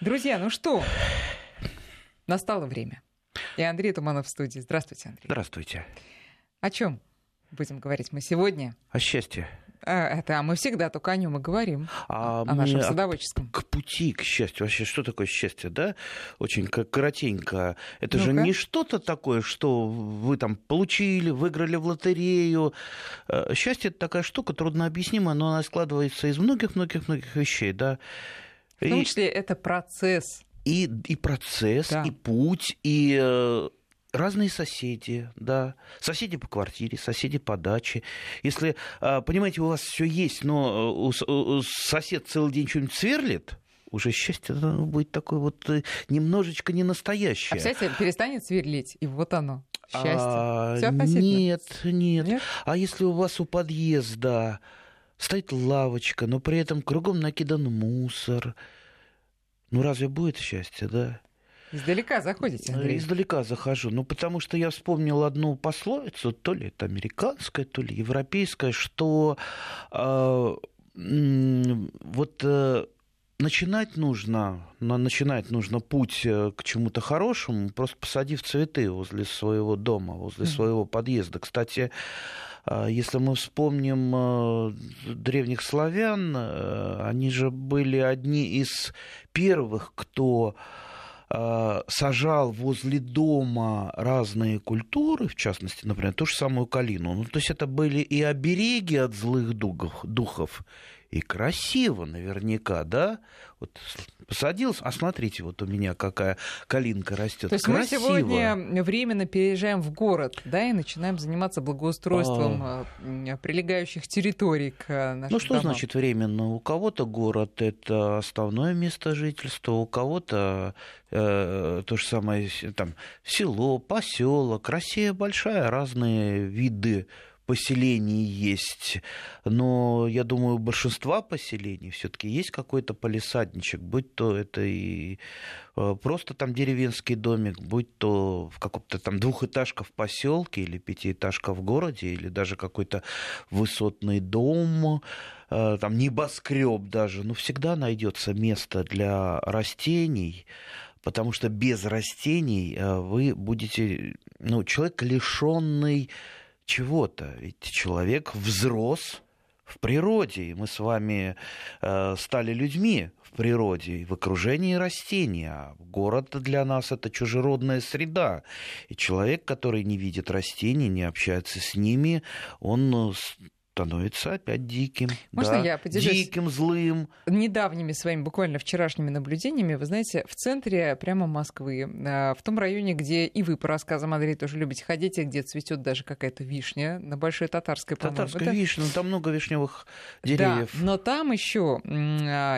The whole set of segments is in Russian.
Друзья, ну что, настало время. И Андрей Туманов в студии. Здравствуйте, Андрей. Здравствуйте. О чем будем говорить мы сегодня? О счастье. Это мы всегда только о нем и говорим, о нашем садоводческом. К пути, к счастью. Вообще, что такое счастье, да? Очень коротенько. Это же не что-то такое, что вы там получили, выиграли в лотерею. Счастье – это такая штука труднообъяснимая, но она складывается из многих-многих-многих вещей, да? В том числе это процесс. И процесс, да. И путь, и... Разные соседи, да, соседи по квартире, соседи по даче. Если, понимаете, у вас все есть, но сосед целый день что-нибудь сверлит, уже счастье будет такое вот немножечко ненастоящее. А счастье перестанет сверлить, и вот оно, счастье. Всё относительно. Нет. А если у вас у подъезда стоит лавочка, но при этом кругом накидан мусор, ну разве будет счастье, да? Издалека заходите, Андрей? Издалека захожу. Ну, потому что я вспомнил одну пословицу, то ли это американская, то ли европейская, что начинать нужно путь к чему-то хорошему, просто посадив цветы возле своего дома, возле своего подъезда. Кстати, если мы вспомним древних славян, они же были одни из первых, кто... сажал возле дома разные культуры, в частности, например, ту же самую калину. Ну, то есть это были и обереги от злых духов, и красиво наверняка, да? Вот посадился, а смотрите, вот у меня какая калинка растет. То есть красиво. Мы сегодня временно переезжаем в город, да, и начинаем заниматься благоустройством прилегающих территорий к нашим домам. Ну что значит временно? У кого-то город – это основное место жительства, у кого-то то же самое там, село, поселок, Россия большая, разные виды поселений есть, но я думаю, у большинства поселений все-таки есть какой-то полисадничек, будь то это и просто там деревенский домик, будь то в каком-то там двухэтажка в поселке или пятиэтажка в городе, или даже какой-то высотный дом, там небоскреб даже, но всегда найдется место для растений. Потому что без растений вы будете, ну, человек, лишенный чего-то. Ведь человек взрос в природе, и мы с вами стали людьми в природе, в окружении растений. А город для нас – это чужеродная среда. И человек, который не видит растений, не общается с ними, он становится опять диким, я поделюсь диким, злым. Недавними своими, буквально вчерашними наблюдениями, вы знаете, в центре прямо Москвы, в том районе, где и вы, по рассказам Андрея, тоже любите ходить, и где цветет даже какая-то вишня, на Большой Татарской, по-моему. Татарская вишня, там много вишневых деревьев. Да, но там еще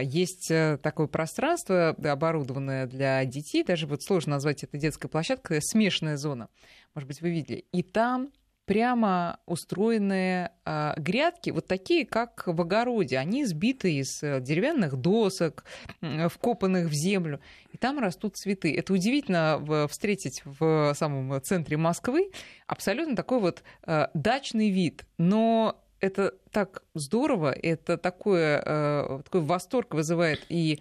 есть такое пространство, оборудованное для детей, даже вот сложно назвать это детской площадкой, смешанная зона, может быть, вы видели, и там прямо устроенные грядки, вот такие, как в огороде. Они сбиты из деревянных досок, вкопанных в землю. И там растут цветы. Это удивительно встретить в самом центре Москвы абсолютно такой вот дачный вид. Но это так здорово, это такой восторг вызывает и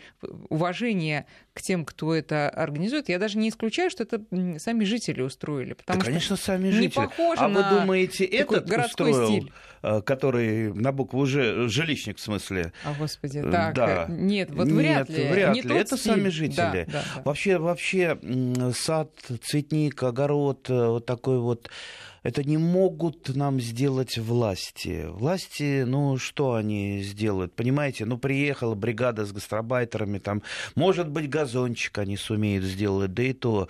уважение к тем, кто это организует. Я даже не исключаю, что это сами жители устроили. Потому да, конечно, что сами жители. Не похоже на вы думаете, этот городской устроил, стиль? Который на букву «Ж», жилищник в смысле. А, господи, так, да. Нет, вот вряд ли. Тот это стиль. Сами жители. Да. Вообще сад, цветник, огород, вот такой вот, это не могут нам сделать власти. Власти, ну, что они сделают? Понимаете, ну, приехала бригада с гастарбайтерами, там, может быть, газончик они сумеют сделать, да и то,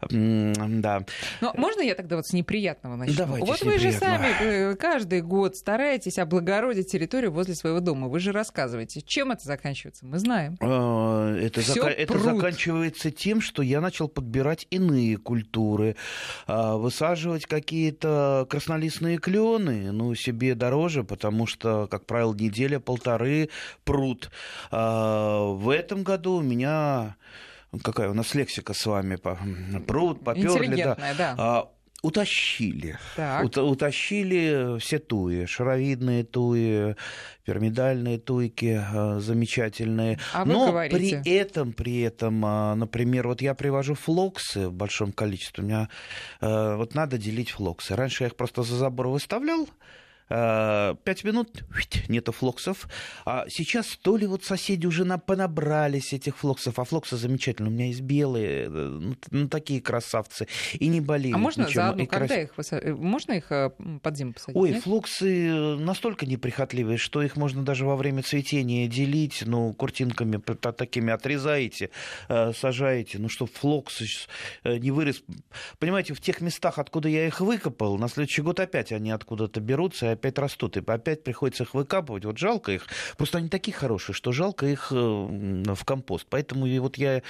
да. Но можно я тогда вот с неприятного начну? Давайте вот вы же сами каждый год стараетесь облагородить территорию возле своего дома. Вы же рассказываете, чем это заканчивается, мы знаем. Это заканчивается тем, что я начал подбирать иные культуры, высаживать какие-то краснолистные клены, ну, себе дороже, потому что, как правило, неделя-полторы прут. В этом году у меня... Какая у нас лексика с вами? Пруд, попёрли. Интеллигентная, да. Утащили. Утащили все туи. Шаровидные туи, пирамидальные туйки замечательные. А вы говорите. При этом, например, вот я привожу флоксы в большом количестве. У меня вот надо делить флоксы. Раньше я их просто за забор выставлял. 5 минут, нету флоксов. А сейчас то ли вот соседи уже понабрались этих флоксов. А флоксы замечательные. У меня есть белые, ну, такие красавцы. И не болеют. А можно ничем. Заодно, когда можно их под зиму посадить? Ой, нет? Флоксы настолько неприхотливые, что их можно даже во время цветения делить. Ну, куртинками такими отрезаете, сажаете. Ну, чтобы флокс не вырос. Понимаете, в тех местах, откуда я их выкопал, на следующий год опять они откуда-то берутся, опять растут, и опять приходится их выкапывать. Вот жалко их. Просто они такие хорошие, что жалко их в компост. Поэтому вот я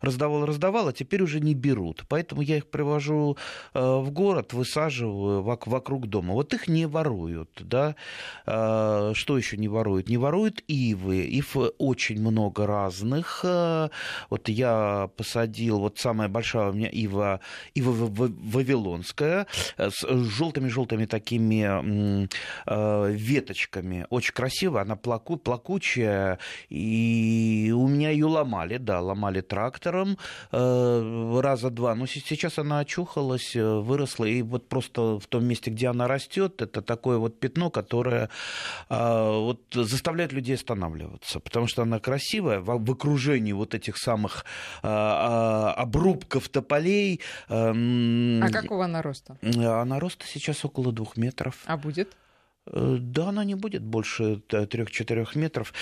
раздавал, а теперь уже не берут. Поэтому я их привожу в город, высаживаю вокруг дома. Вот их не воруют. Да? Что еще не воруют? Не воруют ивы. Ив очень много разных. Вот я посадил, вот самая большая у меня ива Вавилонская, с желтыми-желтыми такими веточками. Очень красиво, она плакучая, и у меня ее ломали трактором раза два, но сейчас она очухалась, выросла, и вот просто в том месте, где она растет, это такое вот пятно, которое вот заставляет людей останавливаться, потому что она красивая, в окружении вот этих самых обрубков тополей. А какого она роста? Она роста сейчас около 2 метров. А будет? Да, она не будет больше 3-4 метров.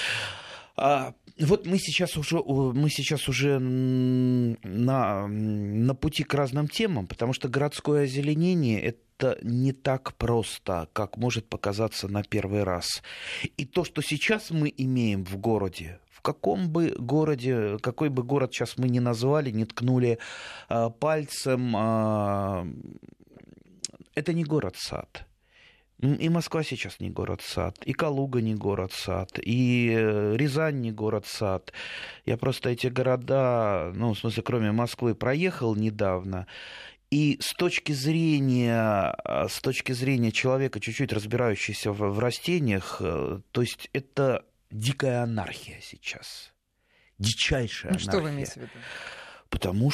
Вот мы сейчас уже на пути к разным темам, потому что городское озеленение – это не так просто, как может показаться на первый раз. И то, что сейчас мы имеем в городе, какой бы город сейчас мы ни назвали, ни ткнули пальцем, это не город-сад. И Москва сейчас не город-сад, и Калуга не город-сад, и Рязань не город-сад. Я просто эти города, кроме Москвы, проехал недавно. И с точки зрения человека, чуть-чуть разбирающегося в растениях, то есть это дикая анархия сейчас. Дичайшая анархия. Что вы имеете в виду? Потому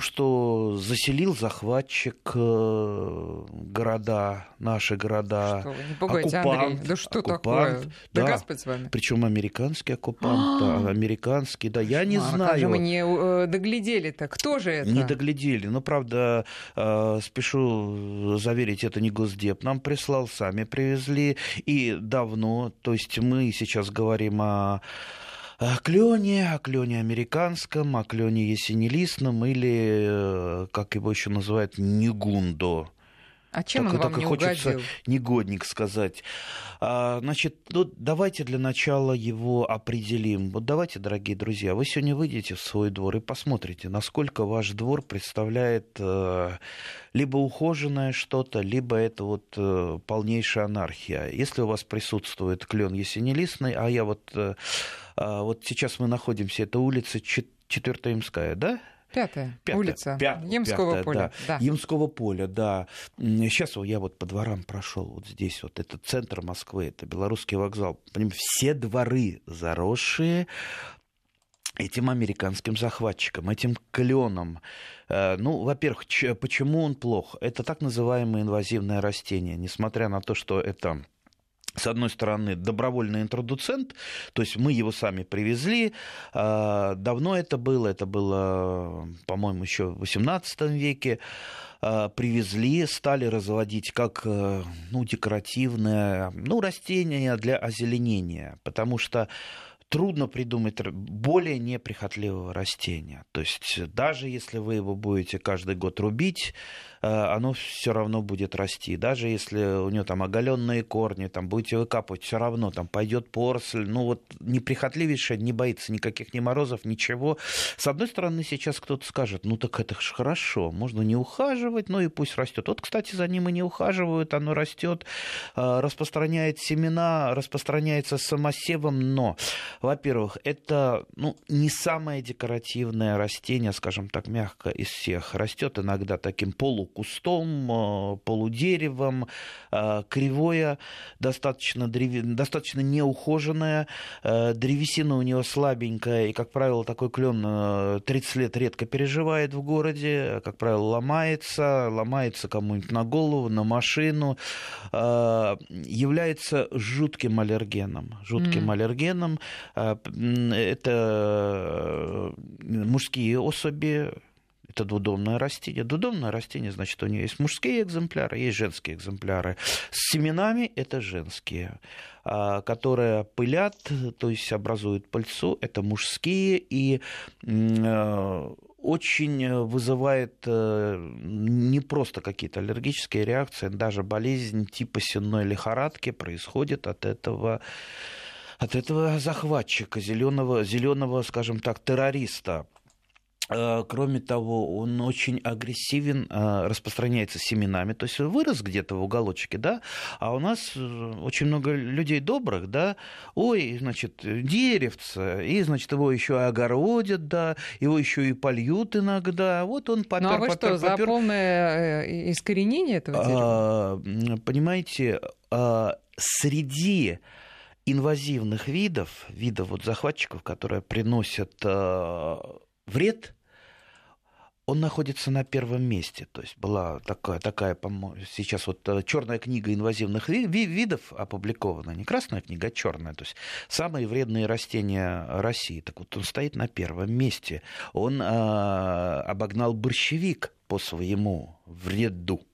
что заселил захватчик города, наши города. Что вы, не пугайте, Андрей. Да что такое? Да Господь с вами. Причем американский оккупант, американский, да, я не знаю. Как же мы не доглядели-то? Кто же это? Не доглядели. Но, правда, спешу заверить, это не Госдеп нам прислал, сами привезли. И давно, то есть мы сейчас говорим о клёне американском, о клёне ясенелистном или, как его еще называют, нигундо. А чем он вам не хочется угодил? Негодник сказать. Значит, давайте для начала его определим. Вот давайте, дорогие друзья, вы сегодня выйдете в свой двор и посмотрите, насколько ваш двор представляет либо ухоженное что-то, либо это вот полнейшая анархия. Если у вас присутствует клен ясенелистный, а я вот сейчас мы находимся, это улица 4-я Ямская, да? 5-я улица Ямского поля. Да. Ямского поля, да. Сейчас я вот по дворам прошел, вот здесь вот, это центр Москвы, это Белорусский вокзал. Понимаете, все дворы заросшие этим американским захватчиком, этим кленом. Ну, во-первых, почему он плох? Это так называемое инвазивное растение, несмотря на то, что это... С одной стороны, добровольный интродуцент, то есть мы его сами привезли. Давно это было, по-моему, еще в XVIII веке. Привезли, стали разводить как декоративное растение для озеленения, потому что трудно придумать более неприхотливого растения. То есть даже если вы его будете каждый год рубить, оно все равно будет расти. Даже если у него там оголенные корни, там будете выкапывать, все равно там пойдет поросль. Ну вот неприхотливейшая, не боится никаких ни морозов, ничего. С одной стороны, сейчас кто-то скажет, ну так это ж хорошо, можно не ухаживать, ну и пусть растет. Вот, кстати, за ним и не ухаживают, оно растет, распространяет семена, распространяется самосевом, но, во-первых, это не самое декоративное растение, скажем так, мягко из всех. Растет иногда таким полукустом, полудеревом, кривое, достаточно неухоженное, древесина у него слабенькая, и, как правило, такой клен 30 лет редко переживает в городе, как правило, ломается кому-нибудь на голову, на машину, является жутким аллергеном. Это мужские особи. Это двудомное растение. Двудомное растение, значит, у нее есть мужские экземпляры, есть женские экземпляры. С семенами это женские, которые пылят, то есть образуют пыльцу. Это мужские, и очень вызывает не просто какие-то аллергические реакции, даже болезнь типа сенной лихорадки происходит от этого захватчика, зеленого, скажем так, террориста. Кроме того, он очень агрессивен, распространяется семенами. То есть вырос где-то в уголочке, да, а у нас очень много людей добрых, да, ой, значит, деревце, и, значит, его еще и огородят, да, его еще и польют иногда. Вот он попёр. Ну а вы что, за полное искоренение этого дерева? Понимаете, среди инвазивных видов вот захватчиков, которые приносят вред, он находится на первом месте. То есть была такая сейчас вот черная книга инвазивных видов опубликована, не красная книга, а черная. То есть самые вредные растения России. Так вот он стоит на первом месте. Он обогнал борщевик по своему вреду.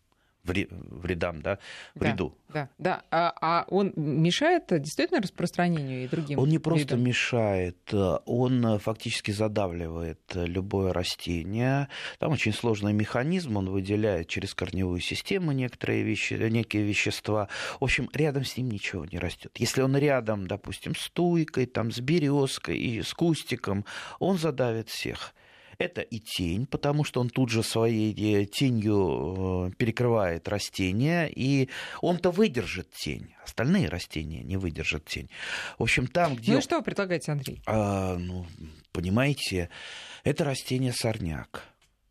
Да. А он мешает действительно распространению и другим? Он не просто мешает, он фактически задавливает любое растение. Там очень сложный механизм, он выделяет через корневую систему некие вещества. В общем, рядом с ним ничего не растет. Если он рядом, допустим, с туйкой, там, с березкой и с кустиком, он задавит всех. Это и тень, потому что он тут же своей тенью перекрывает растения, и он-то выдержит тень. Остальные растения не выдержат тень. В общем, там, где... Ну и что вы предлагаете, Андрей? Понимаете, это растение-сорняк.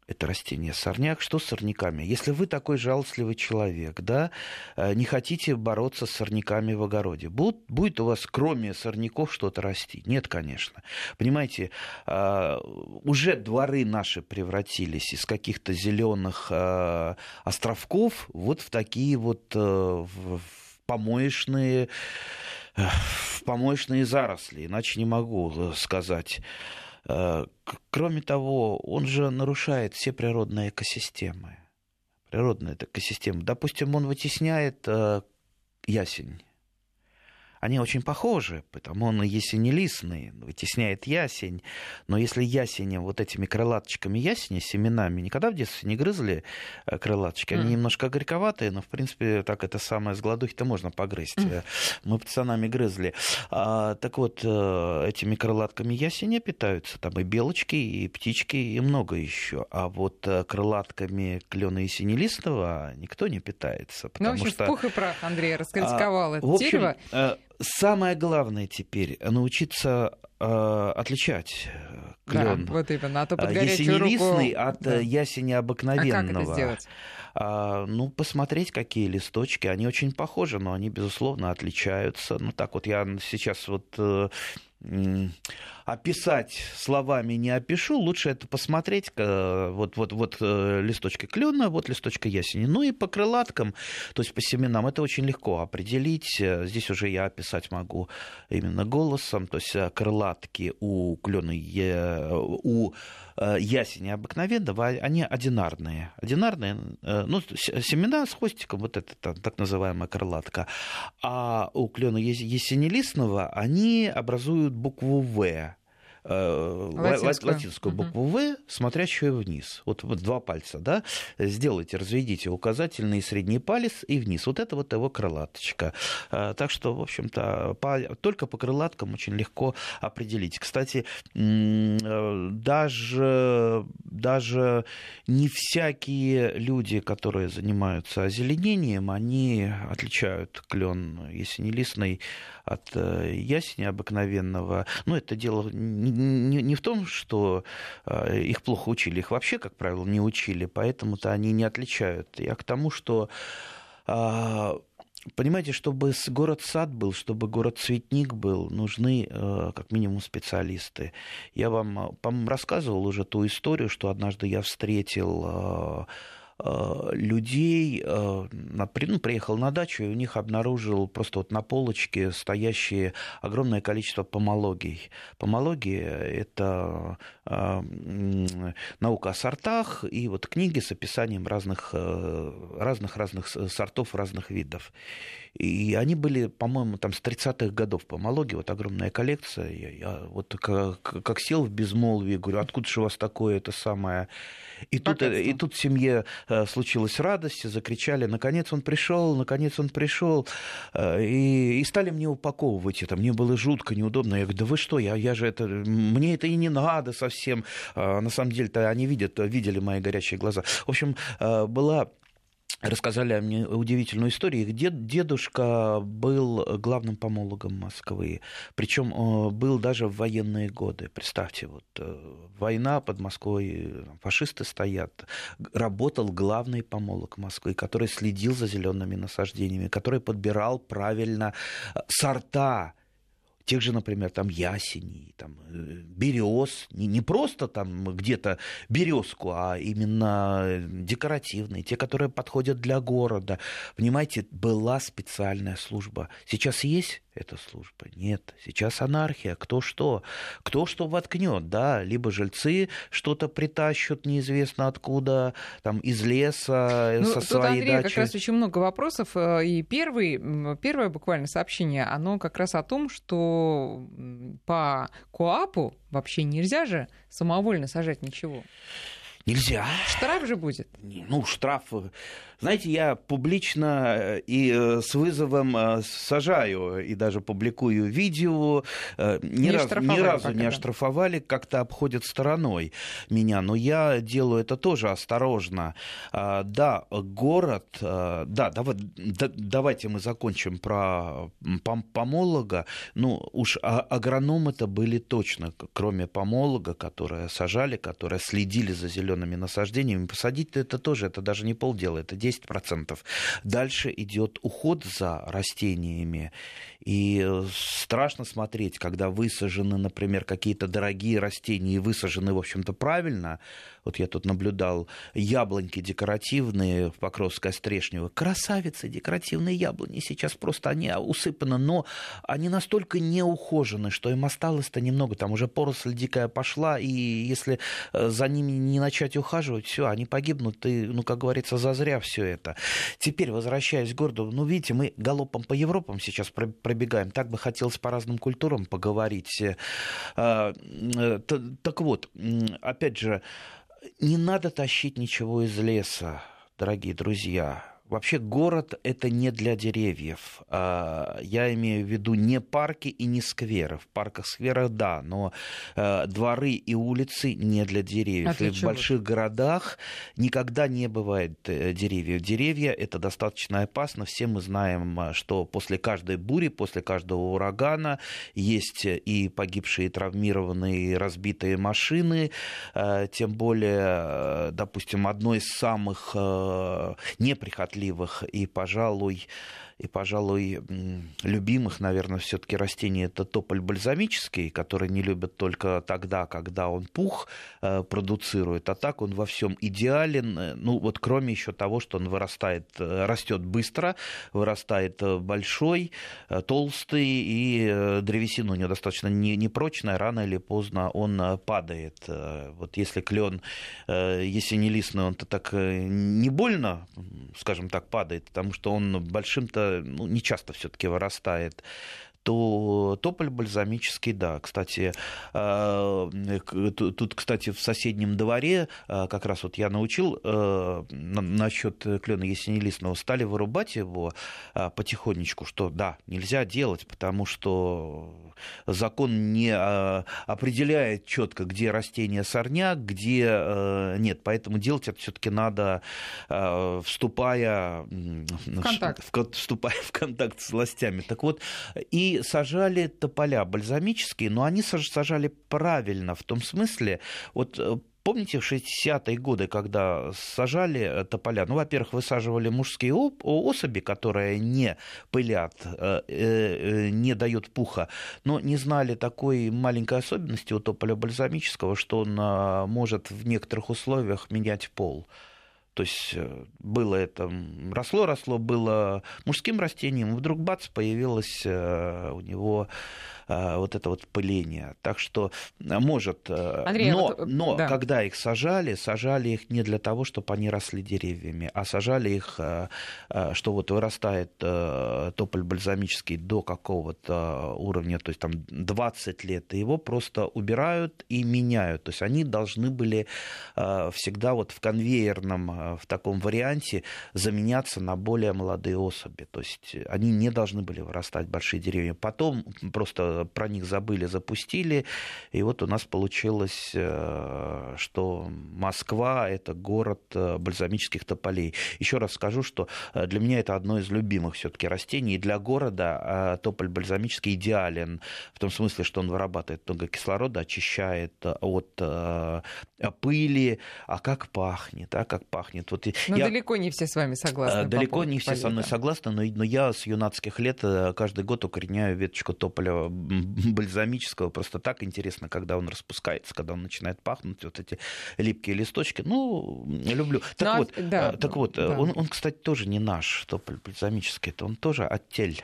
Это растение-сорняк. Что с сорняками? Если вы такой жалостливый человек, да, не хотите бороться с сорняками в огороде, будет у вас кроме сорняков что-то расти? Нет, конечно. Понимаете, уже дворы наши превратились из каких-то зеленых островков вот в такие вот помоечные заросли, иначе не могу сказать. Кроме того, он же нарушает все природные экосистемы. Природная экосистема. Допустим, он вытесняет ясень. Они очень похожи, потому он ясенелистный, вытесняет ясень. Но если ясень вот этими крылаточками ясени, семенами, никогда в детстве не грызли крылаточки, они немножко горьковатые, но, в принципе, так это самое, с голодухи-то можно погрызть. Мы пацанами грызли. Так вот, этими крылатками ясеня питаются там и белочки, и птички, и много еще. А вот крылатками клёна ясенелистного никто не питается. Ну, в общем, в пух и прах, Андрей, раскритиковал это дерево. Самое главное теперь научиться отличать клен, да, вот именно, а то под горячую ясенелистный руку... от ясени обыкновенного. А как это сделать? Посмотреть, какие листочки. Они очень похожи, но они, безусловно, отличаются. Ну, так вот я сейчас вот... описать словами не опишу, лучше это посмотреть. Вот листочки клёна, вот листочки ясени. Ну и по крылаткам, то есть по семенам, это очень легко определить. Здесь уже я описать могу именно голосом. То есть крылатки у клёна, у ясени обыкновенного, они одинарные. Семена с хвостиком, вот это так называемая крылатка. А у клёна ясенелистного они образуют букву «В». латинскую букву «В», смотрящую вниз. Вот два пальца, да? Сделайте, разведите указательный и средний палец и вниз. Вот это вот его крылаточка. Так что, в общем-то, только по крылаткам очень легко определить. Кстати, даже не всякие люди, которые занимаются озеленением, они отличают клен ясенелистный от ясеня обыкновенного. Но это дело не в том, что их плохо учили, их вообще, как правило, не учили, поэтому-то они не отличают. Я к тому, что, понимаете, чтобы город-сад был, чтобы город-цветник был, нужны как минимум специалисты. Я вам, по-моему, рассказывал уже ту историю, что однажды я встретил людей, приехал на дачу, и у них обнаружил просто вот на полочке стоящие огромное количество помологий. Помологии — это наука о сортах, и вот книги с описанием разных сортов, разных видов. И они были, по-моему, там с 30-х годов помологии, вот огромная коллекция. Я вот как сел в безмолвие, говорю, откуда же у вас такое это самое? И тут в семье случилась радость, закричали, наконец он пришел, и стали мне упаковывать это. Мне было жутко, неудобно. Я говорю, да вы что, я же это, мне это и не надо совсем. На самом деле-то они видели мои горячие глаза. В общем, рассказали мне удивительную историю. Их дедушка был главным помологом Москвы. Причем был даже в военные годы. Представьте, вот война под Москвой, фашисты стоят. Работал главный помолог Москвы, который следил за зелеными насаждениями, который подбирал правильно сорта. Тех же, например, там ясеней, там берез, не просто там где-то березку, а именно декоративные, те, которые подходят для города. Понимаете, была специальная служба. Сейчас есть эта служба? Нет. Сейчас анархия. Кто что воткнет, да? Либо жильцы что-то притащат неизвестно откуда, там из леса, со своей дачи. Андрей, как раз очень много вопросов. И первое буквально сообщение, оно как раз о том, что по КоАПу вообще нельзя же самовольно сажать ничего. Нельзя. Штраф же будет. Штраф. Знаете, я публично и с вызовом сажаю, и даже публикую видео. Ни разу не оштрафовали, как-то обходят стороной меня. Но я делаю это тоже осторожно. Да, город... Да, давайте мы закончим про помолога. Уж агрономы-то были точно, кроме помолога, которые сажали, которые следили за зелеными насаждениями. Посадить-то это тоже, это даже не полдела, это 10%. Дальше идет уход за растениями. И страшно смотреть, когда высажены, например, какие-то дорогие растения и высажены, в общем-то, правильно. Вот я тут наблюдал яблоньки декоративные в Покровской Стрешнева. Красавицы декоративные яблони. Сейчас просто они усыпаны, но они настолько не ухожены, что им осталось-то немного. Там уже поросль дикая пошла, и если за ними не начать ухаживать, все, они погибнут, и, как говорится, зазря все это. Теперь, возвращаясь к городу, видите, мы галопом по Европам сейчас пробегаем, так бы хотелось по разным культурам поговорить. Так вот, опять же, не надо тащить ничего из леса, дорогие друзья. Вообще город – это не для деревьев. Я имею в виду не парки и не скверы. В парках, скверах – да, но дворы и улицы не для деревьев. И в больших городах никогда не бывает деревьев. Деревья – это достаточно опасно. Все мы знаем, что после каждой бури, после каждого урагана есть и погибшие, и травмированные, и разбитые машины. Тем более, допустим, одно из самых неприхотливых и, пожалуй, любимых, наверное, все-таки растений — это тополь бальзамический, который не любят только тогда, когда он пух продуцирует, а так он во всем идеален, кроме еще того, что он растет быстро, вырастает большой, толстый, и древесина у него достаточно непрочная, рано или поздно он падает. Вот если клен ясенелистный, он-то так не больно, скажем так, падает, потому что он большим-то не часто все-таки вырастает, то тополь бальзамический, да. Кстати, тут, кстати, в соседнем дворе как раз вот я научил насчет клена ясенелистного, стали вырубать его потихонечку, что да, нельзя делать, потому что закон не определяет четко, где растение сорняк, где нет. Поэтому делать это все-таки надо, вступая в контакт с властями. Так вот, и сажали тополя бальзамические, но они сажали правильно, в том смысле, вот помните, в 60-е годы, когда сажали тополя, ну, во-первых, высаживали мужские особи, которые не пылят, не дают пуха, но не знали такой маленькой особенности у тополя бальзамического, что он может в некоторых условиях менять пол. То есть было это, росло, было мужским растением, вдруг бац, появилось у него вот это вот пыление. Так что может, Андрей, но да. Когда их сажали их не для того, чтобы они росли деревьями, а сажали их, что вот вырастает тополь бальзамический до какого-то уровня, то есть там 20 лет, и его просто убирают и меняют. То есть они должны были всегда вот в конвейерном в таком варианте заменяться на более молодые особи. То есть они не должны были вырастать большие деревья. Потом просто про них забыли, запустили. И вот у нас получилось, что Москва – это город бальзамических тополей. Еще раз скажу, что для меня это одно из любимых все-таки растений. И для города тополь бальзамический идеален. В том смысле, что он вырабатывает много кислорода, очищает от пыли. А как пахнет, Вот но далеко не все с вами согласны. Далеко не все со мной согласны, но я с юнацких лет каждый год укореняю веточку тополя бальзамического. Просто так интересно, когда он распускается, когда он начинает пахнуть, вот эти липкие листочки. Ну, люблю. Так вот, он, кстати, тоже не наш тополь бальзамический. Он тоже оттель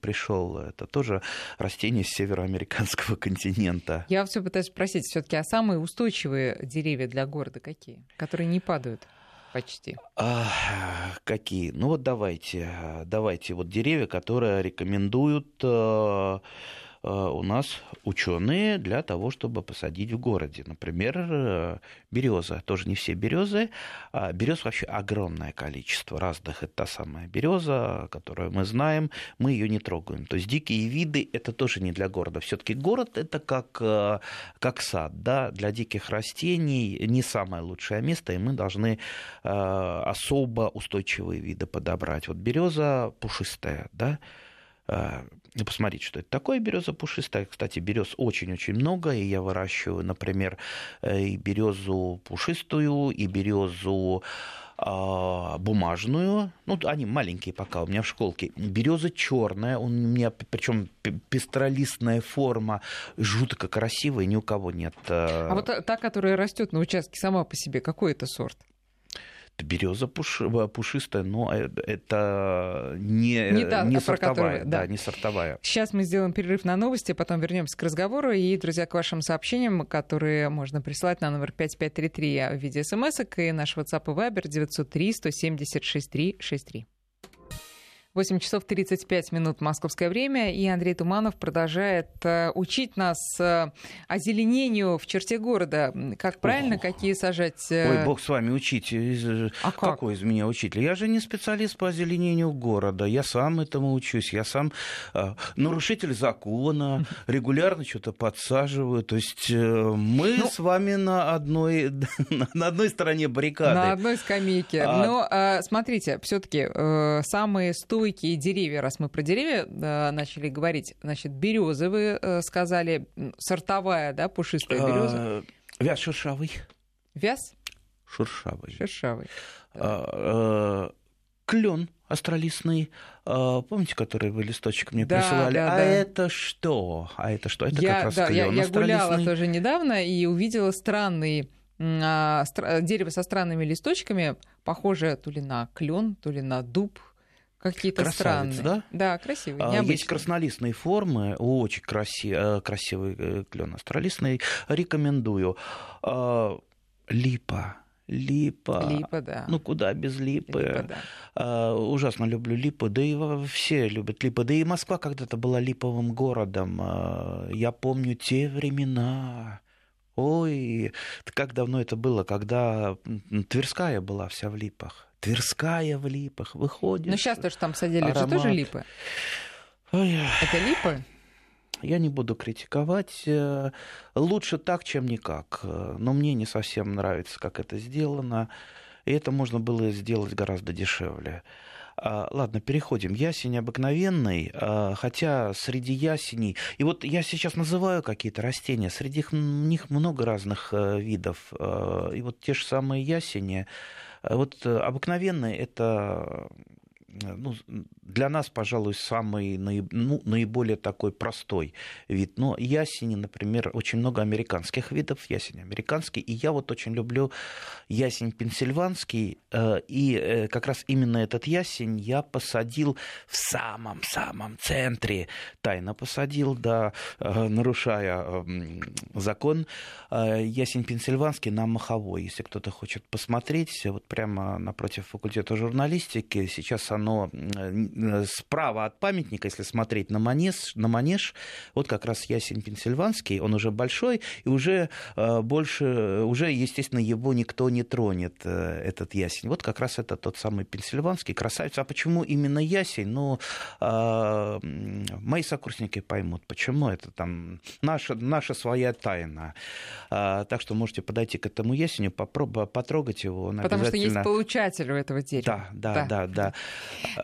пришел. Это тоже растение с североамериканского континента. Я все пытаюсь спросить все-таки, а самые устойчивые деревья для города какие? Которые не падают? Почти. Какие? Ну вот давайте вот деревья, которые рекомендуют у нас ученые для того, чтобы посадить в городе. Например, береза. Тоже не все березы. Берез вообще огромное количество разных. Это та самая береза, которую мы знаем, мы ее не трогаем. То есть дикие виды это тоже не для города. Все-таки город это как сад, да? Для диких растений не самое лучшее место, и мы должны особо устойчивые виды подобрать. Вот береза пушистая, да? Посмотрите, что это такое береза пушистая. Кстати, берез очень-очень много, и я выращиваю, например, и березу пушистую, и березу бумажную. Ну, они маленькие пока у меня в школке. Береза черная, у меня, причем пестролистная форма, жутко красивая, ни у кого нет. А вот та, которая растет на участке сама по себе, какой это сорт? Береза пушистая, но это не сортовая. Да, не сортовая. Сейчас мы сделаем перерыв на новости, потом вернемся к разговору. И, друзья, к вашим сообщениям, которые можно присылать на номер 5533 в виде смс-ок и наш WhatsApp и Viber 903-176-363. 8 часов 35 минут московское время, и Андрей Туманов продолжает учить нас озеленению в черте города. Как правильно, какие сажать... Ой, бог с вами, учить. А какой из меня учитель? Я же не специалист по озеленению города. Я сам этому учусь. Я сам нарушитель закона. Регулярно что-то подсаживаю. То есть мы с вами на одной стороне баррикады. На одной скамейке. Но смотрите, все-таки самые стойкие деревья, раз мы про деревья начали говорить, значит, березы вы сказали, сортовая, да, пушистая береза. Вяз шершавый. Вяз? Шершавый. Клен остролистный, помните, который вы листочек мне присылали? Да. Это что? Это как раз клен остролистный. Я гуляла тоже недавно и увидела дерево со странными листочками, похожее то ли на клен, то ли на дуб. Какие-то странные. Да, красивые, необычные. Есть краснолистные формы, очень красивый клен астролистный. Рекомендую. Липа. Липа. Липа, да. Ну, куда без липы. Липа, да. Ужасно люблю липу. Да и все любят липы. Да и Москва когда-то была липовым городом. Я помню те времена. Ой, как давно это было, когда Тверская была вся в липах. Тверская в липах, выходит. Ну, сейчас тоже там садили. Аромат. Это тоже липы? Ой. Это липы? Я не буду критиковать. Лучше так, чем никак. Но мне не совсем нравится, как это сделано. И это можно было сделать гораздо дешевле. Ладно, переходим. Ясень обыкновенный, хотя среди ясеней... И вот я сейчас называю какие-то растения. Среди них много разных видов. И вот те же самые ясени. Вот обыкновенные — это... Ну, для нас, пожалуй, самый наиболее такой простой вид. Но ясени, например, очень много американских видов. Ясень американский. И я вот очень люблю ясень пенсильванский. И как раз именно этот ясень я посадил в самом-самом центре. Тайно посадил, да, нарушая закон. Ясень пенсильванский на Маховой. Если кто-то хочет посмотреть, вот прямо напротив факультета журналистики. Сейчас она справа от памятника, если смотреть на манеж, вот как раз ясень пенсильванский, он уже большой, и уже больше, уже, естественно, его никто не тронет, этот ясень. Вот как раз это тот самый пенсильванский красавец. А почему именно ясень? Ну, мои сокурсники поймут, почему это там наша своя тайна. Так что можете подойти к этому ясеню, потрогать его. Он потому обязательно... что есть получатель у этого дерева. Да.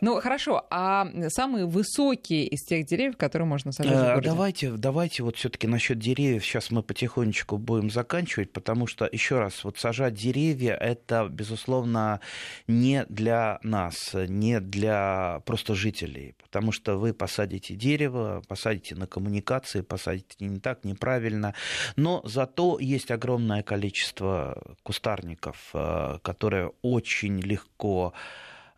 Ну, хорошо, а самые высокие из тех деревьев, которые можно сажать в городе? Давайте вот все-таки насчет деревьев сейчас мы потихонечку будем заканчивать, потому что, еще раз, вот сажать деревья — это, безусловно, не для нас, не для просто жителей, потому что вы посадите дерево, посадите на коммуникации, посадите не так, неправильно, но зато есть огромное количество кустарников, которые очень легко...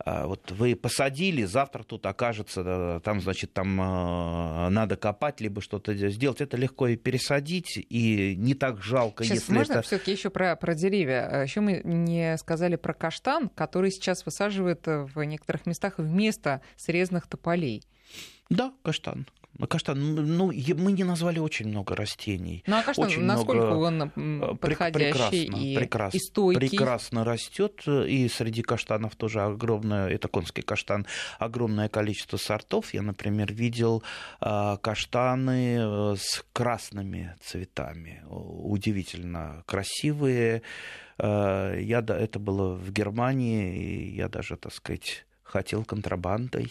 Вот вы посадили, завтра тут окажется, там, значит, там надо копать, либо что-то сделать. Это легко и пересадить, и не так жалко. Сейчас если можно это... все-таки еще про деревья? Еще мы не сказали про каштан, который сейчас высаживают в некоторых местах вместо срезанных тополей. Да, каштан. Каштан, ну, мы не назвали очень много растений. Ну, а каштан, очень насколько много... он подходящий прекрасно, и стойкий? Прекрасно растет, и среди каштанов тоже огромное, это конский каштан, огромное количество сортов. Я, например, видел каштаны с красными цветами, удивительно красивые. Это было в Германии, и я даже, так сказать... хотел контрабандой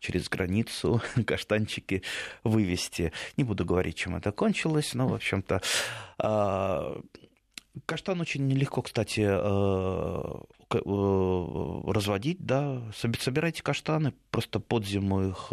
через границу каштанчики вывести. Не буду говорить, чем это кончилось, но, в общем-то... Каштан очень нелегко, кстати, разводить, да. Собирайте каштаны, просто под зиму их...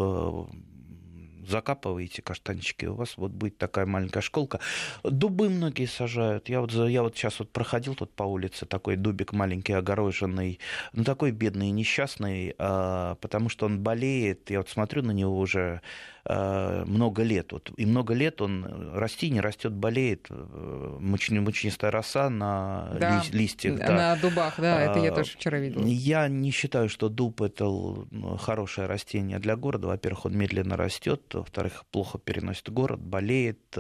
закапываете каштанчики, у вас вот будет такая маленькая школка. Дубы многие сажают. Я вот сейчас вот проходил тут по улице, такой дубик маленький, огороженный, ну такой бедный и несчастный, потому что он болеет. Я вот смотрю на него уже много лет. Вот, и много лет он расти не растет, болеет. Мучнистая роса на листьях. Да. На дубах, да, это я тоже вчера видел. Я не считаю, что дуб — это хорошее растение для города. Во-первых, он медленно растет. Во-вторых, плохо переносит город, болеет.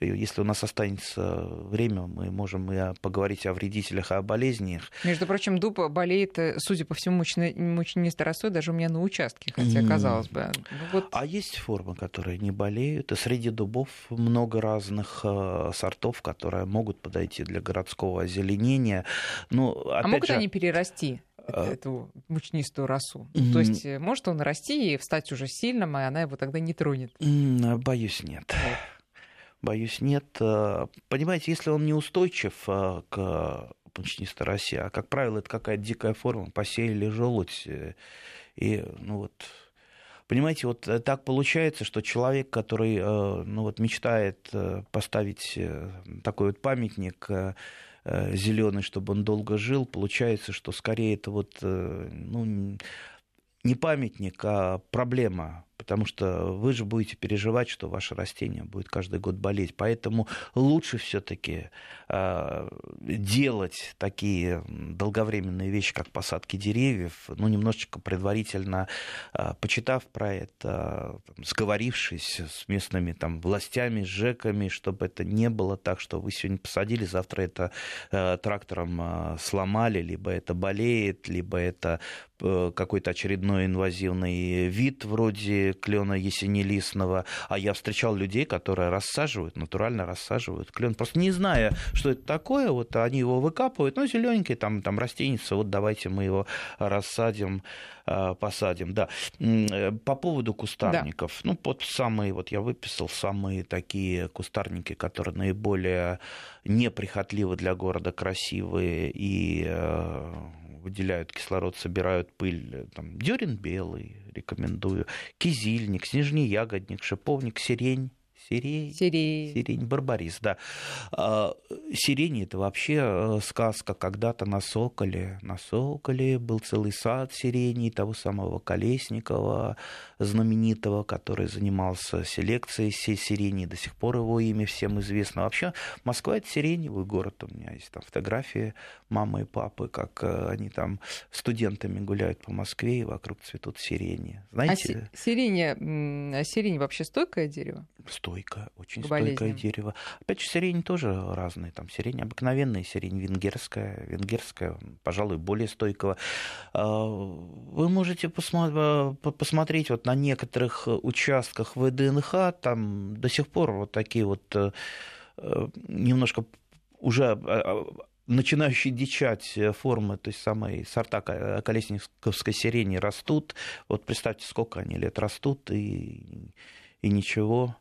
Если у нас останется время, мы можем поговорить о вредителях и о болезнях. Между прочим, дуб болеет, судя по всему, мучнистой росой даже у меня на участке, хотя, казалось бы. Ну, вот... А есть формы, которые не болеют, и среди дубов много разных сортов, которые могут подойти для городского озеленения. Но, опять могут же... они перерасти? Эту мучнистую росу. То есть может он расти и встать уже сильным, и она его тогда не тронет? Боюсь, нет. Боюсь, нет. Понимаете, если он неустойчив к мучнистой росе, а, как правило, это какая-то дикая форма, посеяли желудь, и, ну вот... Понимаете, вот так получается, что человек, который мечтает поставить такой вот памятник... зеленый, чтобы он долго жил, получается, что скорее это не памятник, а проблема. потому что вы же будете переживать, что ваше растение будет каждый год болеть. Поэтому лучше все-таки делать такие долговременные вещи, как посадки деревьев, ну, немножечко предварительно почитав про это, там, сговорившись с местными там, властями, с ЖЭКами, чтобы это не было так, что вы сегодня посадили, завтра это трактором сломали, либо это болеет, либо это какой-то очередной инвазивный вид вроде клена ясенелистного. А я встречал людей, которые рассаживают, натурально рассаживают клен, просто не зная, что это такое, вот они его выкапывают, ну, зелененький, там растеница, вот давайте мы его рассадим, посадим. Да. По поводу кустарников. Да. Ну, под самые, вот я выписал самые такие кустарники, которые наиболее неприхотливы для города, красивые и выделяют кислород, собирают пыль. Там, дерен белый рекомендую, кизильник, снежный ягодник, шиповник, сирень. Сирень, барбарис, да. Сирень — это вообще сказка. Когда-то на Соколе был целый сад сирени того самого Колесникова, знаменитого, который занимался селекцией всей сирени. До сих пор его имя всем известно. Вообще Москва — это сиреневый город. У меня есть там фотографии мамы и папы, как они там студентами гуляют по Москве, и вокруг цветут сирени. Знаете? А сирень вообще стойкое дерево? Стойкое, очень стойкое дерево. Опять же, сирень тоже разные. Там сирень обыкновенная, сирень венгерская, пожалуй, более стойкого. Вы можете посмотреть вот на некоторых участках ВДНХ, там до сих пор вот такие вот немножко уже начинающие дичать формы, то есть самые сорта колесниковской сирени растут. Вот представьте, сколько они лет растут, и ничего.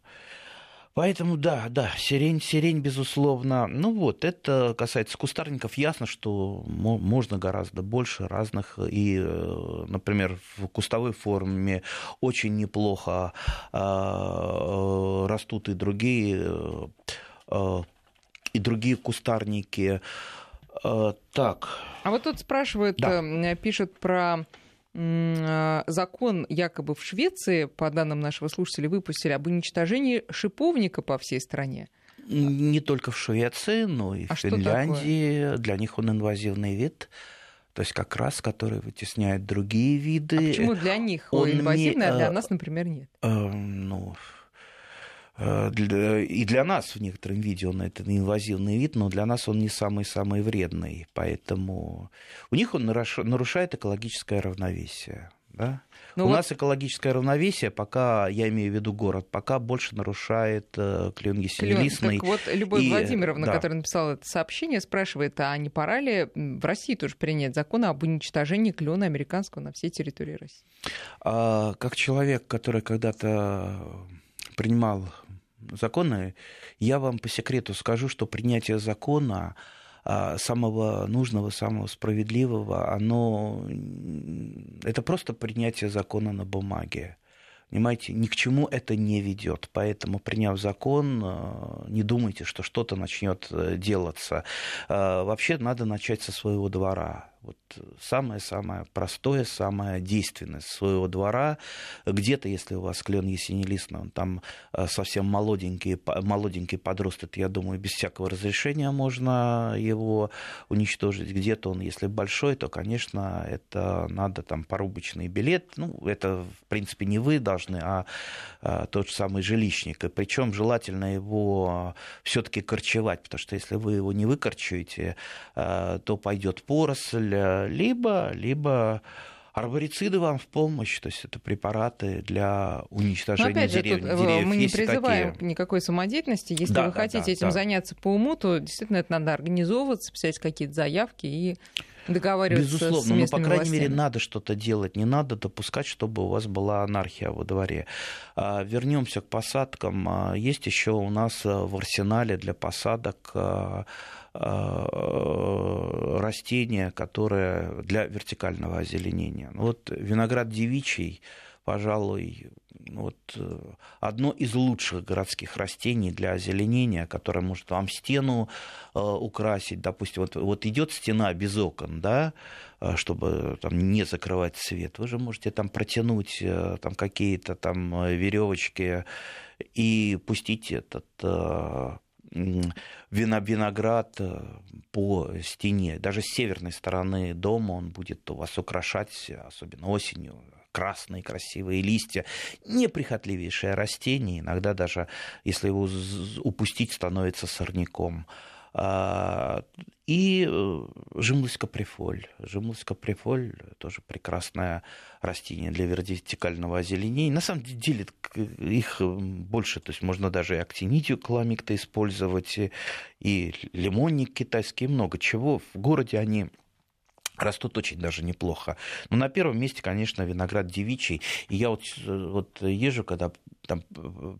Поэтому, да, сирень, безусловно. Ну вот, это касается кустарников. Ясно, что можно гораздо больше разных. И, например, в кустовой форме очень неплохо растут и другие кустарники. Так. А вот тут спрашивают, да. Пишут про... Закон якобы в Швеции, по данным нашего слушателя, выпустили об уничтожении шиповника по всей стране. Не только в Швеции, но и в Финляндии. Для них он инвазивный вид. То есть как раз, который вытесняет другие виды. А почему для них он инвазивный, а для нас, например, нет? Ну... И для нас в некотором виде он это инвазивный вид, но для нас он не самый-самый вредный. Поэтому у них он нарушает экологическое равновесие. Да? У нас экологическое равновесие, пока, я имею в виду город, пока больше нарушает клен ясенелистный. Так вот, Любовь Владимировна, да. Которая написала это сообщение, спрашивает, а не пора ли в России тоже принять закон об уничтожении клена американского на всей территории России? Как человек, который когда-то принимал законы, я вам по секрету скажу, что принятие закона самого нужного, самого справедливого, это просто принятие закона на бумаге. Понимаете, ни к чему это не ведет. Поэтому, приняв закон, не думайте, что что-то начнет делаться. Вообще надо начать со своего двора. Вот самое-самое простое, самое действенное со своего двора. Где-то, если у вас клен ясенелистный, он там совсем молоденький подросток, я думаю, без всякого разрешения можно его уничтожить. Где-то он, если большой, то, конечно, это надо там порубочный билет. Ну, это, в принципе, не вы должны, а тот же самый жилищник. И причем желательно его все-таки корчевать, потому что если вы его не выкорчуете, то пойдет поросль, либо арборициды вам в помощь, то есть это препараты для уничтожения деревьев. Мы не призываем никакой самодеятельности. Если вы хотите этим заняться по уму, то действительно это надо организовываться, писать какие-то заявки и договариваться с местными властями. Безусловно, но, по крайней мере, надо что-то делать, не надо допускать, чтобы у вас была анархия во дворе. Вернемся к посадкам. Есть еще у нас в арсенале для посадок растения, которые для вертикального озеленения. Вот виноград девичий пожалуй, вот, одно из лучших городских растений для озеленения, которое может вам стену украсить. Допустим, вот идет стена без окон, да, чтобы там не закрывать свет. Вы же можете там протянуть там какие-то там веревочки и пустить этот виноград по стене. Даже с северной стороны дома он будет у вас украшать, особенно осенью, красные красивые листья. Неприхотливейшее растение. Иногда даже, если его упустить, становится сорняком. И жимлысь-каприфоль. Жимлысь-каприфоль тоже прекрасное растение для вертикального озеленения. На самом деле их больше, то есть можно даже и актинидию каламикта использовать, и лимонник китайский, и много чего. В городе они растут очень даже неплохо. Но на первом месте, конечно, виноград девичий. И я вот езжу, когда там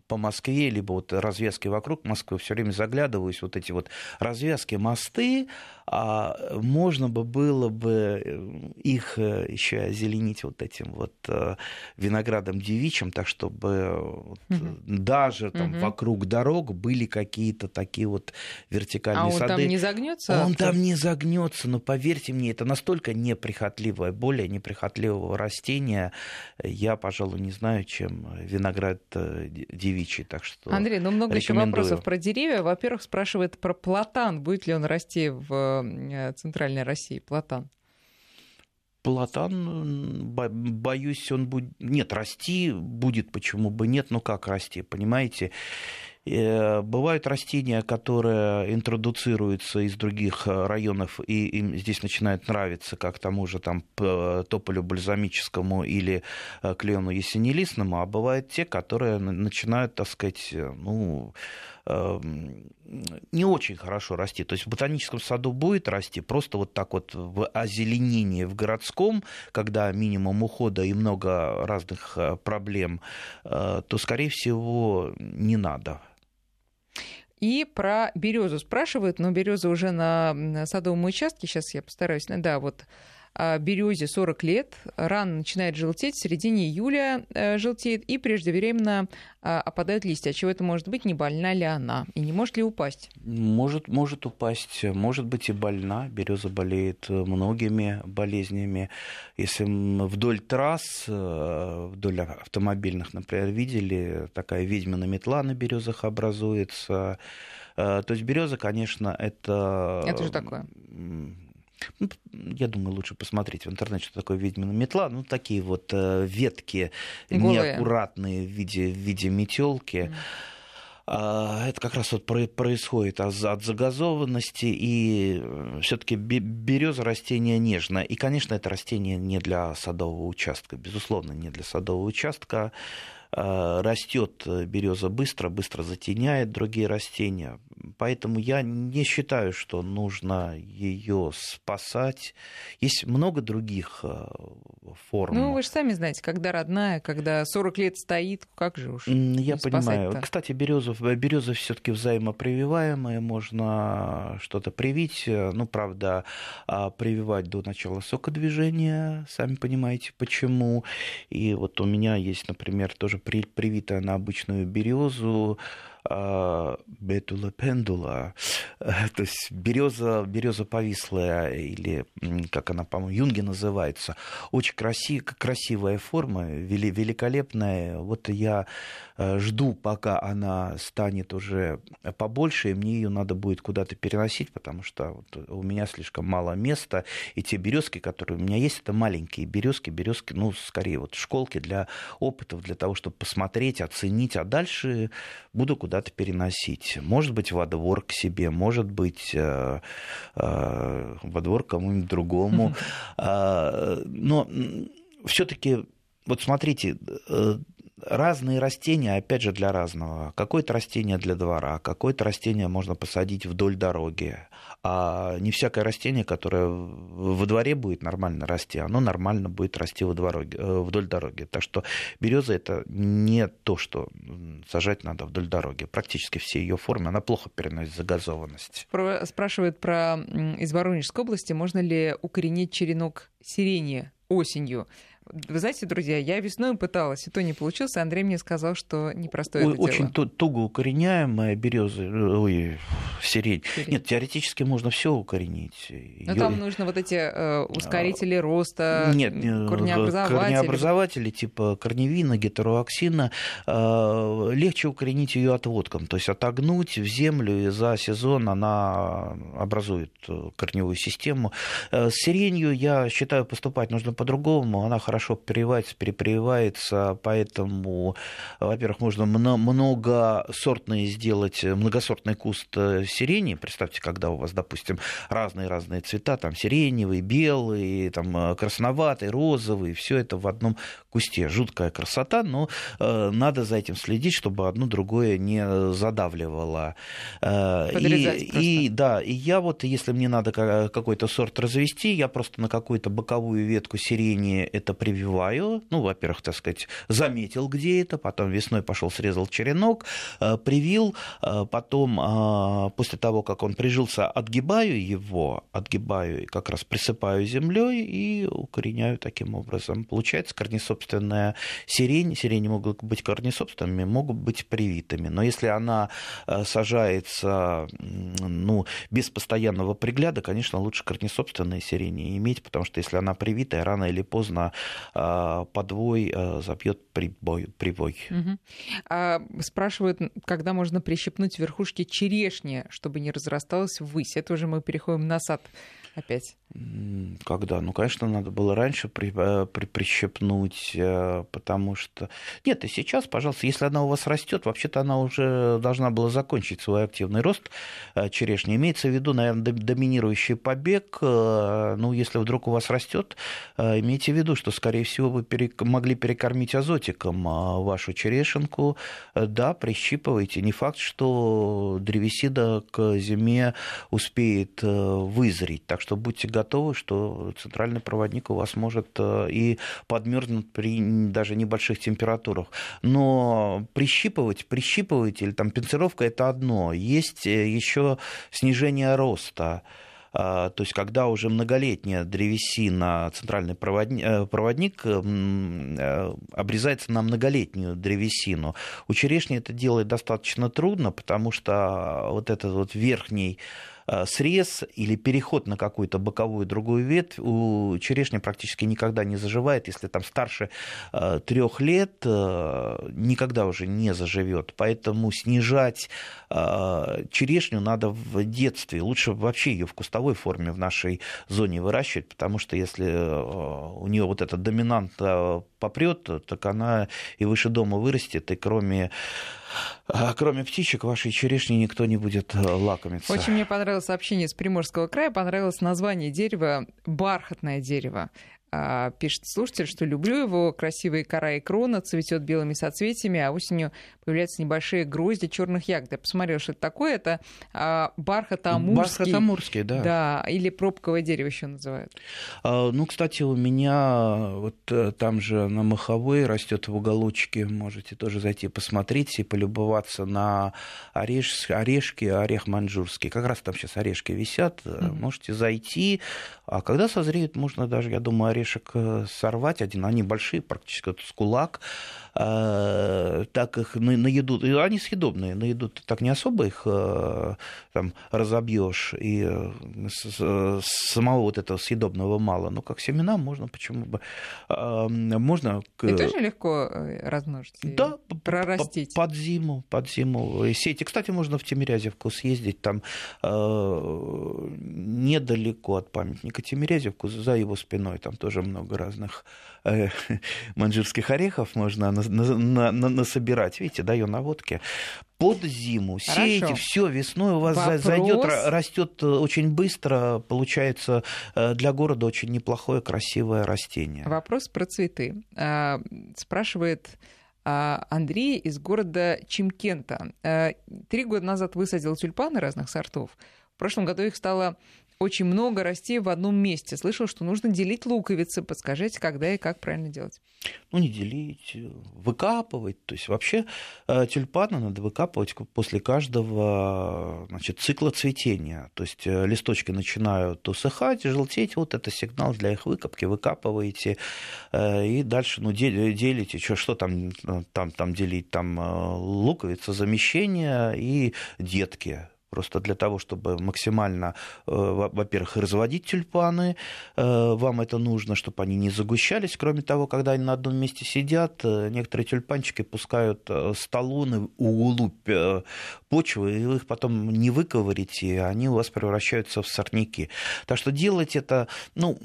по Москве, либо вот развязки вокруг Москвы, все время заглядываюсь, вот эти вот развязки, мосты, можно было бы их еще озеленить вот этим вот виноградом девичьим, так чтобы вот даже там вокруг дорог были какие-то такие вот вертикальные сады. А он там не загнется? Он там не загнется, но поверьте мне, это настолько неприхотливое, более неприхотливого растения я, пожалуй, не знаю, чем виноград девичий, так что Андрей, ну много еще вопросов про деревья. Во-первых, спрашивает про платан. Будет ли он расти в центральной России? Платан. Платан, боюсь, он будет... Нет, расти будет, почему бы нет. Ну как расти, понимаете? Бывают растения, которые интродуцируются из других районов, и им здесь начинает нравиться, как тому же там тополю бальзамическому или клену ясенелистному, а бывают те, которые начинают, так сказать, ну, не очень хорошо расти. То есть в ботаническом саду будет расти, просто вот так вот в озеленении в городском, когда минимум ухода и много разных проблем, то, скорее всего, не надо. И про березу спрашивают, но береза уже на садовом участке, сейчас я постараюсь, да, вот березе 40 лет, рано начинает желтеть, в середине июля желтеет и преждевременно опадают листья. От чего это может быть? Не больна ли она? И не может ли упасть? Может упасть, может быть и больна. Береза болеет многими болезнями. Если вдоль трасс, вдоль автомобильных, например, видели, такая ведьмина метла на березах образуется. То есть береза, конечно, это... Это же такое... Я думаю, лучше посмотреть в интернете, что такое ведьмина метла. Ну, такие вот ветки неаккуратные в виде метелки. Это как раз вот происходит от загазованности, и все-таки береза растение нежное. И, конечно, это растение не для садового участка, безусловно, не для садового участка. Растет береза быстро, быстро затеняет другие растения. Поэтому я не считаю, что нужно ее спасать. Есть много других форм. Ну, вы же сами знаете, когда родная, когда 40 лет стоит, как же уж. Я понимаю. Спасать-то? Кстати, береза все-таки взаимопрививаемая. Можно что-то привить. Ну, правда, прививать до начала сокодвижения. Сами понимаете, почему. И вот у меня есть, например, тоже привитая на обычную березу Betula pendula, то есть береза повислая, или как она, по-моему, Юнге называется. Очень красивая форма, великолепная. Вот я жду, пока она станет уже побольше, и мне ее надо будет куда-то переносить, потому что вот у меня слишком мало места. И те березки, которые у меня есть, это маленькие березки, ну, скорее вот школки для опытов, для того, чтобы посмотреть, оценить, а дальше буду куда-то переносить. Может быть, во двор к себе, может быть, во двор кому-нибудь другому. Но все-таки, вот смотрите, разные растения, опять же, для разного. Какое-то растение для двора, какое-то растение можно посадить вдоль дороги. А не всякое растение, которое во дворе будет нормально расти, оно нормально будет расти вдоль дороги. Так что береза — это не то, что сажать надо вдоль дороги. Практически все ее формы, она плохо переносит загазованность. Спрашивают про из Воронежской области, можно ли укоренить черенок сирени осенью? Вы знаете, друзья, я весной пыталась, и то не получилось. Андрей мне сказал, что непростое это дело. Очень туго укореняемая береза, сирень. Нет, теоретически можно все укоренить. Но там нужно вот эти ускорители роста, корнеобразователи. Корнеобразователи типа корневина, гетероаксина. Легче укоренить ее отводком, то есть отогнуть в землю, и за сезон она образует корневую систему. С сиренью, я считаю, поступать нужно по-другому. Она хорошо перепрививается, поэтому, во-первых, можно многосортные сделать, многосортный куст сирени. Представьте, когда у вас, допустим, разные цвета, там сиреневый, белый, там красноватый, розовый, все это в одном кусте. Жуткая красота, но надо за этим следить, чтобы одно другое не задавливало. И я вот, если мне надо какой-то сорт развести, я просто на какую-то боковую ветку сирени это прививаю. Ну, во-первых, так сказать, заметил, где это, потом весной пошел, срезал черенок, привил, потом, после того, как он прижился, отгибаю и как раз присыпаю землей и укореняю таким образом. Получается корнесобственная сирень. Сирени могут быть корнесобственными, могут быть привитыми. Но если она сажается без постоянного пригляда, конечно, лучше корнесобственные сирени иметь, потому что если она привитая, рано или поздно подвой забьет прибой. Угу. Спрашивают, когда можно прищипнуть верхушки черешни, чтобы не разрасталась ввысь. Это уже мы переходим на сад опять. Когда? Конечно, надо было раньше прищипнуть, потому что... Нет, и сейчас, пожалуйста, если она у вас растет, вообще-то она уже должна была закончить свой активный рост черешни. Имеется в виду, наверное, доминирующий побег. Если вдруг у вас растет, имейте в виду, что, скорее всего, вы могли перекормить азотиком вашу черешенку. Да, прищипывайте. Не факт, что древесина к зиме успеет вызреть. Так что будьте готовы, что центральный проводник у вас может и подмерзнуть при даже небольших температурах. Но прищипывать или там пинцировка – это одно. Есть еще снижение роста. То есть, когда уже многолетняя древесина, центральный проводник обрезается на многолетнюю древесину. У черешни это делать достаточно трудно, потому что вот этот вот верхний срез или переход на какую-то боковую другую ветвь у черешни практически никогда не заживает. Если там старше 3 лет, никогда уже не заживет. Поэтому снижать черешню надо в детстве. Лучше вообще ее в кустовой форме в нашей зоне выращивать, потому что если у нее вот этот доминант попрет, так она и выше дома вырастет, и кроме птичек вашей черешни никто не будет лакомиться. Очень мне понравилось сообщение с Приморского края, понравилось название дерева «бархатное дерево». Пишет слушатель, что люблю его, красивые кора и крона, цветет белыми соцветиями, а осенью появляются небольшие грозди черных ягод. Я посмотрела, что это такое. Это бархат амурский. Бархат амурский, да. Да, или пробковое дерево еще называют. Кстати, у меня вот там же на Маховой растет в уголочке. Можете тоже зайти посмотреть и полюбоваться на орешки, орех маньчжурский. Как раз там сейчас орешки висят. Mm-hmm. Можете зайти. А когда созреют, можно даже, я думаю, орешек сорвать один. Они большие, практически вот с кулак. Так их на еду... Они съедобные. На еду ты так не особо их там разобьешь. И самого вот этого съедобного мало. Но как семена можно, почему бы... Можно... И тоже легко размножить? Да. Прорастить? Под зиму. Сеять. И, кстати, можно в Тимирязевку съездить. Там недалеко от памятника Тимирязевку, за его спиной. Там тоже много разных маньчжурских орехов можно насобирать. Видите, даю наводки. Под зиму сеете, все весной у вас зайдет, растет очень быстро, получается для города очень неплохое, красивое растение. Вопрос про цветы. Спрашивает Андрей из города Чимкента. 3 года назад высадил тюльпаны разных сортов. В прошлом году их стало очень много расти в одном месте. Слышал, что нужно делить луковицы. Подскажите, когда и как правильно делать? Ну, не делить, выкапывать. То есть вообще тюльпаны надо выкапывать после каждого, значит, цикла цветения. То есть листочки начинают усыхать и желтеть. Вот это сигнал для их выкапки. Выкапываете и дальше делите. Что там делить? Там луковица, замещения и детки. Просто для того, чтобы максимально, во-первых, разводить тюльпаны, вам это нужно, чтобы они не загущались. Кроме того, когда они на одном месте сидят, некоторые тюльпанчики пускают столоны углубь почвы, и вы их потом не выковырите, и они у вас превращаются в сорняки. Так что делать это, ну,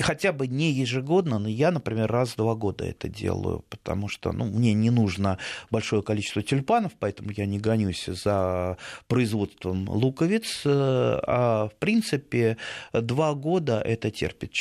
хотя бы не ежегодно, но я, например, раз в 2 года это делаю, потому что, ну, мне не нужно большое количество тюльпанов, поэтому я не гонюсь за производством луковиц, а в принципе 2 года это терпит.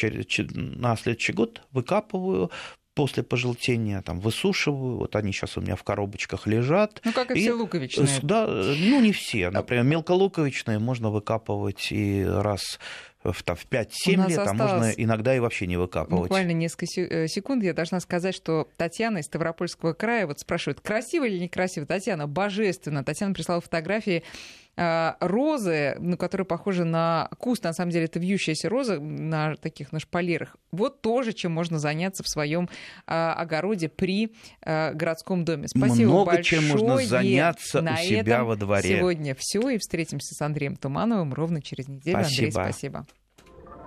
На следующий год выкапываю, после пожелтения там высушиваю. Вот они сейчас у меня в коробочках лежат. Ну, как и все луковичные. Да, ну, не все. Например, мелколуковичные можно выкапывать и раз в 5-7 лет, а можно иногда и вообще не выкапывать. Буквально несколько секунд я должна сказать, что Татьяна из Тавропольского края вот спрашивает, красиво или некрасиво. Татьяна, божественно. Татьяна прислала фотографии розы, которые похожи на куст, на самом деле это вьющаяся роза на таких на шпалерах. Вот тоже, чем можно заняться в своем огороде при городском доме. Спасибо много большое. Много чем можно заняться на у себя во дворе. Сегодня все, и встретимся с Андреем Тумановым ровно через неделю. Спасибо. Андрей, спасибо.